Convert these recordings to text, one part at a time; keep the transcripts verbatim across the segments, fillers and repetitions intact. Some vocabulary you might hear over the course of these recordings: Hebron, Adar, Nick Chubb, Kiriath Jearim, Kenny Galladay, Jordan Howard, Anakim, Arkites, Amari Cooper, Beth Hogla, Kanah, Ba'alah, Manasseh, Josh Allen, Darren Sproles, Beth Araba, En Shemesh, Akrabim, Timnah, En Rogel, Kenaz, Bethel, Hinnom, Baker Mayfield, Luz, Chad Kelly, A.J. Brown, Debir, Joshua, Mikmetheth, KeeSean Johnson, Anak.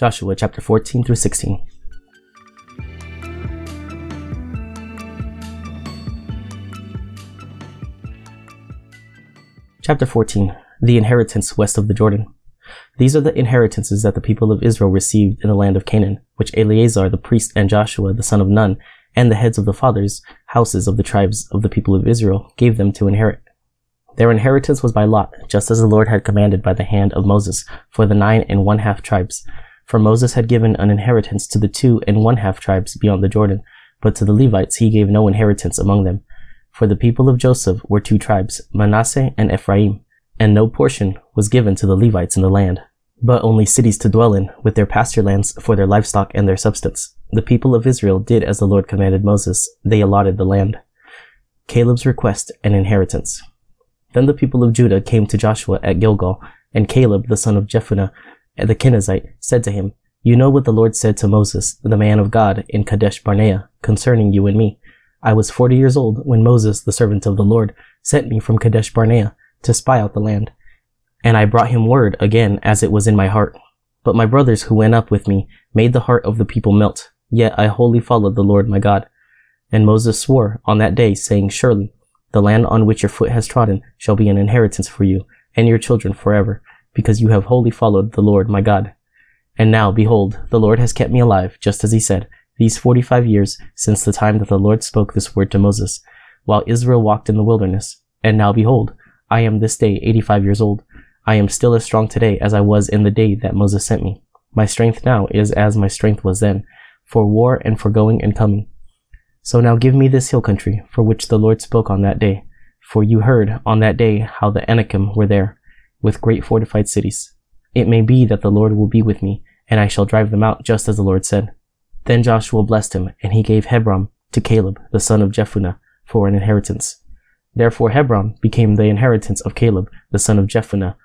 Joshua chapter fourteen through sixteen. Chapter fourteen. The inheritance west of the Jordan. These are the inheritances that the people of Israel received in the land of Canaan, which Eleazar the priest and Joshua the son of Nun, and the heads of the fathers' houses of the tribes of the people of Israel, gave them to inherit. Their inheritance was by lot, just as the Lord had commanded by the hand of Moses, for the nine and one-half tribes. For Moses had given an inheritance to the two and one-half tribes beyond the Jordan, but to the Levites he gave no inheritance among them. For the people of Joseph were two tribes, Manasseh and Ephraim, and no portion was given to the Levites in the land, but only cities to dwell in, with their pasture lands for their livestock and their substance. The people of Israel did as the Lord commanded Moses. They allotted the land. Caleb's request and inheritance. Then the people of Judah came to Joshua at Gilgal, and Caleb the son of Jephunneh, the Kenizzite, said to him, "You know what the Lord said to Moses, the man of God, in Kadesh Barnea, concerning you and me. I was forty years old when Moses, the servant of the Lord, sent me from Kadesh Barnea to spy out the land. And I brought him word again as it was in my heart. But my brothers who went up with me made the heart of the people melt. Yet I wholly followed the Lord my God. And Moses swore on that day, saying, Surely the land on which your foot has trodden shall be an inheritance for you and your children forever, because you have wholly followed the Lord my God. And now, behold, the Lord has kept me alive, just as he said, these forty-five years since the time that the Lord spoke this word to Moses, while Israel walked in the wilderness. And now, behold, I am this day eighty-five years old. I am still as strong today as I was in the day that Moses sent me. My strength now is as my strength was then, for war and for going and coming. So now give me this hill country, for which the Lord spoke on that day. For you heard on that day how the Anakim were there, with great fortified cities. It may be that the Lord will be with me, and I shall drive them out, just as the Lord said." Then Joshua blessed him, and he gave Hebron to Caleb, the son of Jephunneh, for an inheritance. Therefore Hebron became the inheritance of Caleb, the son of Jephunneh,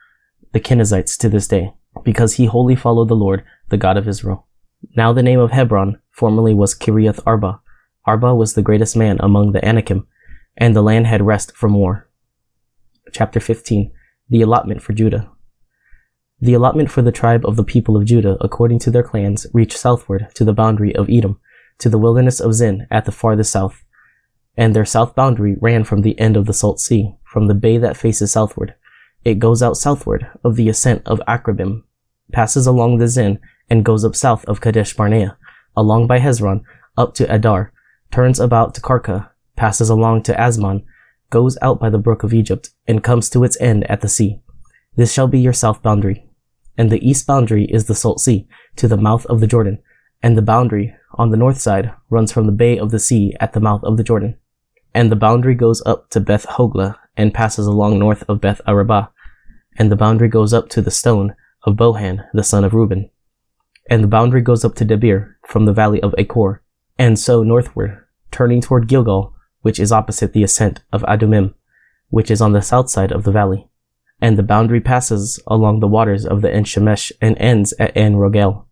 the Kenizzites to this day, because he wholly followed the Lord, the God of Israel. Now the name of Hebron formerly was Kiriath Arba. Arba was the greatest man among the Anakim, and the land had rest from war. Chapter fifteen. The allotment for Judah. The allotment for the tribe of the people of Judah, according to their clans, reached southward to the boundary of Edom, to the wilderness of Zin at the farthest south. And their south boundary ran from the end of the Salt Sea, from the bay that faces southward. It goes out southward of the ascent of Akrabim, passes along the Zin, and goes up south of Kadesh Barnea, along by Hezron, up to Adar, turns about to Karka, passes along to Asmon, goes out by the brook of Egypt, and comes to its end at the sea. This shall be your south boundary. And the east boundary is the Salt Sea, to the mouth of the Jordan, and the boundary on the north side runs from the bay of the sea at the mouth of the Jordan. And the boundary goes up to Beth Hogla, and passes along north of Beth Araba, and the boundary goes up to the stone of Bohan, the son of Reuben. And the boundary goes up to Debir, from the valley of Achor, and so northward, turning toward Gilgal, which is opposite the ascent of Adumim, which is on the south side of the valley. And the boundary passes along the waters of the En Shemesh and ends at En Rogel.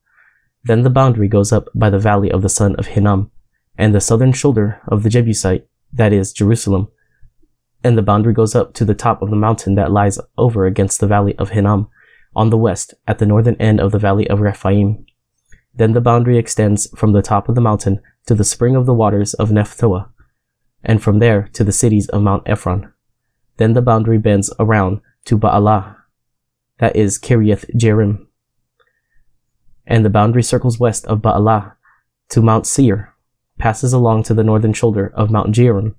Then the boundary goes up by the valley of the son of Hinnom, and the southern shoulder of the Jebusite, that is, Jerusalem. And the boundary goes up to the top of the mountain that lies over against the valley of Hinnom, on the west, at the northern end of the valley of Rephaim. Then the boundary extends from the top of the mountain to the spring of the waters of Nephtoah, and from there to the cities of Mount Ephron. Then the boundary bends around to Ba'alah, that is, Kiriath Jearim. And the boundary circles west of Ba'alah to Mount Seir, passes along to the northern shoulder of Mount Jearim,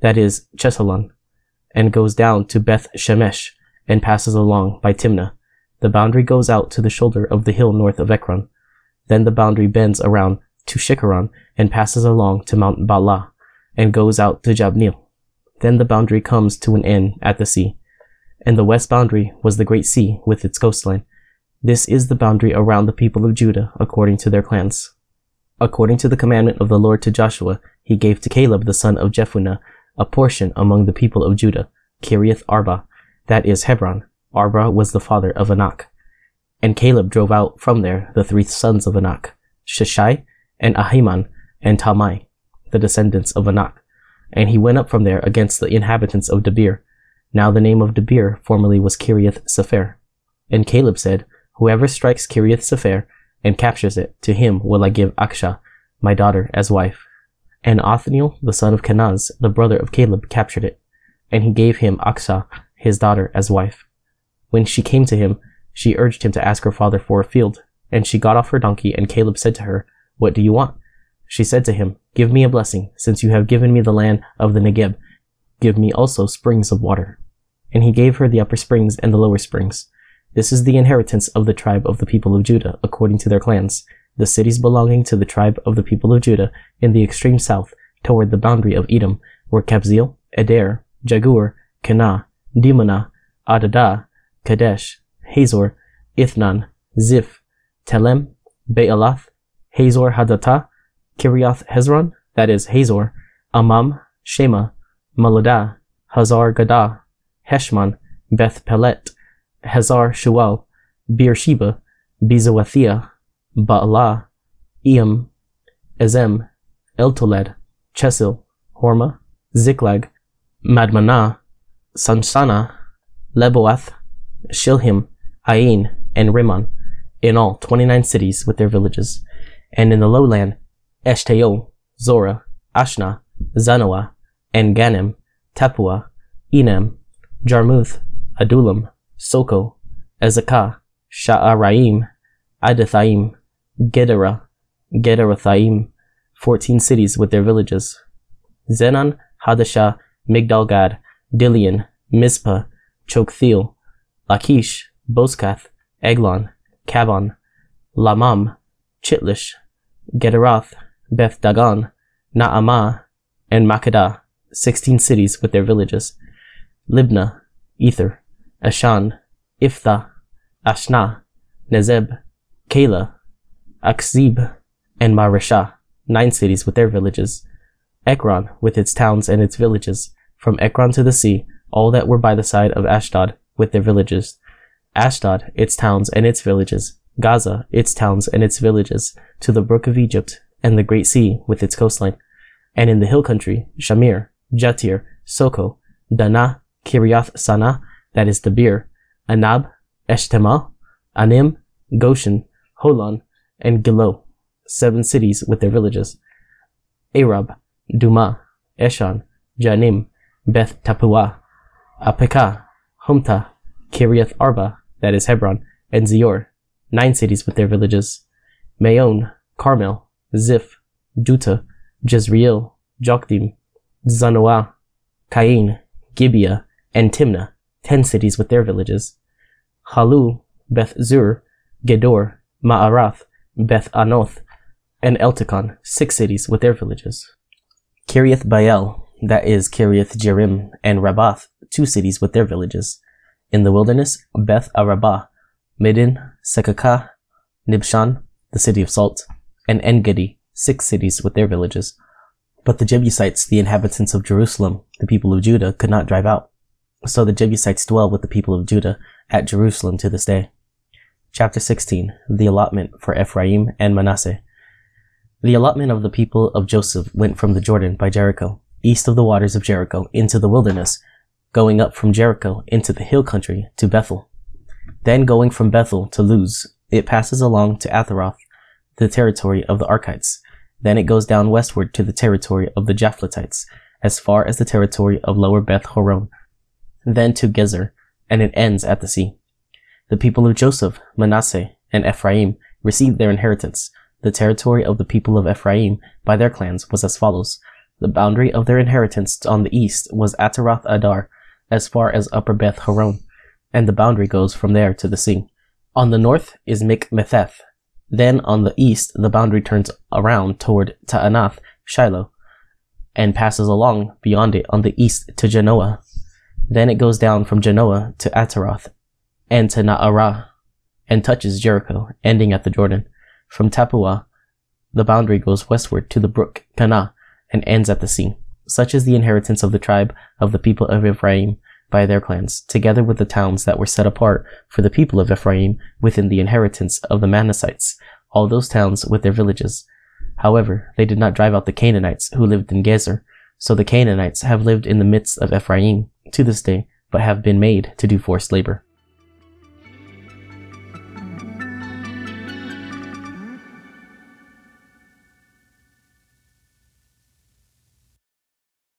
that is, Chesalon, and goes down to Beth Shemesh, and passes along by Timnah. The boundary goes out to the shoulder of the hill north of Ekron. Then the boundary bends around to Shikaron, and passes along to Mount Ba'alah, and goes out to Jabneel. Then the boundary comes to an end at the sea. And the west boundary was the great sea with its coastline. This is the boundary around the people of Judah according to their clans. According to the commandment of the Lord to Joshua, he gave to Caleb the son of Jephunneh a portion among the people of Judah, Kiriath Arba, that is, Hebron. Arba was the father of Anak. And Caleb drove out from there the three sons of Anak, Sheshai, and Ahiman, and Talmai, the descendants of Anak. And he went up from there against the inhabitants of Debir. Now the name of Debir formerly was Kiriath Sefer. And Caleb said, Whoever strikes Kiriath Sefer, and captures it, to him will I give Aksha, my daughter, as wife. And Othniel, the son of Kenaz, the brother of Caleb, captured it, and he gave him Aksha, his daughter, as wife. When she came to him, she urged him to ask her father for a field, and she got off her donkey, and Caleb said to her, "What do you want?" She said to him, "Give me a blessing, since you have given me the land of the Negeb. Give me also springs of water." And he gave her the upper springs and the lower springs. This is the inheritance of the tribe of the people of Judah, according to their clans, the cities belonging to the tribe of the people of Judah in the extreme south, toward the boundary of Edom, were Kabzeel, Eder, Jagur, Kenah, Dimonah, Adadah, Kadesh, Hazor, Ithnan, Ziph, Telem, Ba'alath, Hazor Hadatah, Kiriath Hezron, that is Hazor, Amam, Shema, Maladah, Hazar Gadah, Heshmon, Beth Pelet, Hazar Shual, Beersheba, Bezawathia, Ba'alah, Eam, Ezem, Eltoled, Chesil, Horma, Ziklag, Madmanah, Sansana, Leboath, Shilhim, Ain, and Rimmon, in all twenty-nine cities with their villages. And in the lowland, Eshteol, Zorah, Ashna, Zanoah, and Ganim, Tapua, Enam, Jarmuth, Adullam, Soko, Ezekah, Sha'araim, Adathaim, Gedera, Gedarathaim, fourteen cities with their villages. Zenon, Hadashah, Migdalgad, Dilion, Mizpah, Chokthiel, Lachish, Boskath, Eglon, Kabon, Lamam, Chitlish, Gederath, Beth Dagon, Naamah, and Makedah, sixteen cities with their villages. Libnah, Ether, Ashan, Iftha, Ashna, Nezeb, Keilah, Akzib, and Mareshah, nine cities with their villages. Ekron, with its towns and its villages, from Ekron to the sea, all that were by the side of Ashdod, with their villages. Ashdod, its towns and its villages. Gaza, its towns and its villages, to the brook of Egypt, and the great sea with its coastline. And in the hill country, Shamir, Jatir, Soko, Danah, Kiriath Sanah, that is Debir, Anab, Eshtemal, Anim, Goshen, Holon, and Gilo, seven cities with their villages. Arab, Duma, Eshan, Janim, Beth Tapua, Apekah, Humta, Kiriath Arba, that is Hebron, and Zior, nine cities with their villages. Maon, Carmel, Ziph, Juta, Jezreel, Jokdim, Zanoah, Cain, Gibeah, and Timnah, ten cities with their villages. Halul, Beth Zur, Gedor, Ma'arath, Beth Anoth, and Eltikon, six cities with their villages. Kiriath Baal, that is Kiriath Jearim, and Rabath, two cities with their villages. In the wilderness, Beth Araba, Midin, Sekakah, Nibshan, the city of salt, and En-Gedi, six cities with their villages. But the Jebusites, the inhabitants of Jerusalem, the people of Judah, could not drive out. So the Jebusites dwell with the people of Judah at Jerusalem to this day. Chapter sixteen. The allotment for Ephraim and Manasseh. The allotment of the people of Joseph went from the Jordan by Jericho, east of the waters of Jericho, into the wilderness, going up from Jericho into the hill country to Bethel. Then going from Bethel to Luz, it passes along to Ataroth, the territory of the Arkites. Then it goes down westward to the territory of the Japhletites, as far as the territory of lower Beth Horon, then to Gezer, and it ends at the sea. The people of Joseph, Manasseh, and Ephraim received their inheritance. The territory of the people of Ephraim by their clans was as follows. The boundary of their inheritance on the east was Ataroth Adar, as far as upper Beth Horon, and the boundary goes from there to the sea. On the north is Mikmetheth. Then on the east the boundary turns around toward Taanath, Shiloh, and passes along beyond it on the east to Genoa. Then it goes down from Genoa to Ataroth, and to Naarah, and touches Jericho, ending at the Jordan. From Tapua the boundary goes westward to the brook Kanah, and ends at the sea. Such is the inheritance of the tribe of the people of Ephraim by their clans, together with the towns that were set apart for the people of Ephraim within the inheritance of the Manassites, all those towns with their villages. However, they did not drive out the Canaanites who lived in Gezer, so the Canaanites have lived in the midst of Ephraim to this day, but have been made to do forced labor.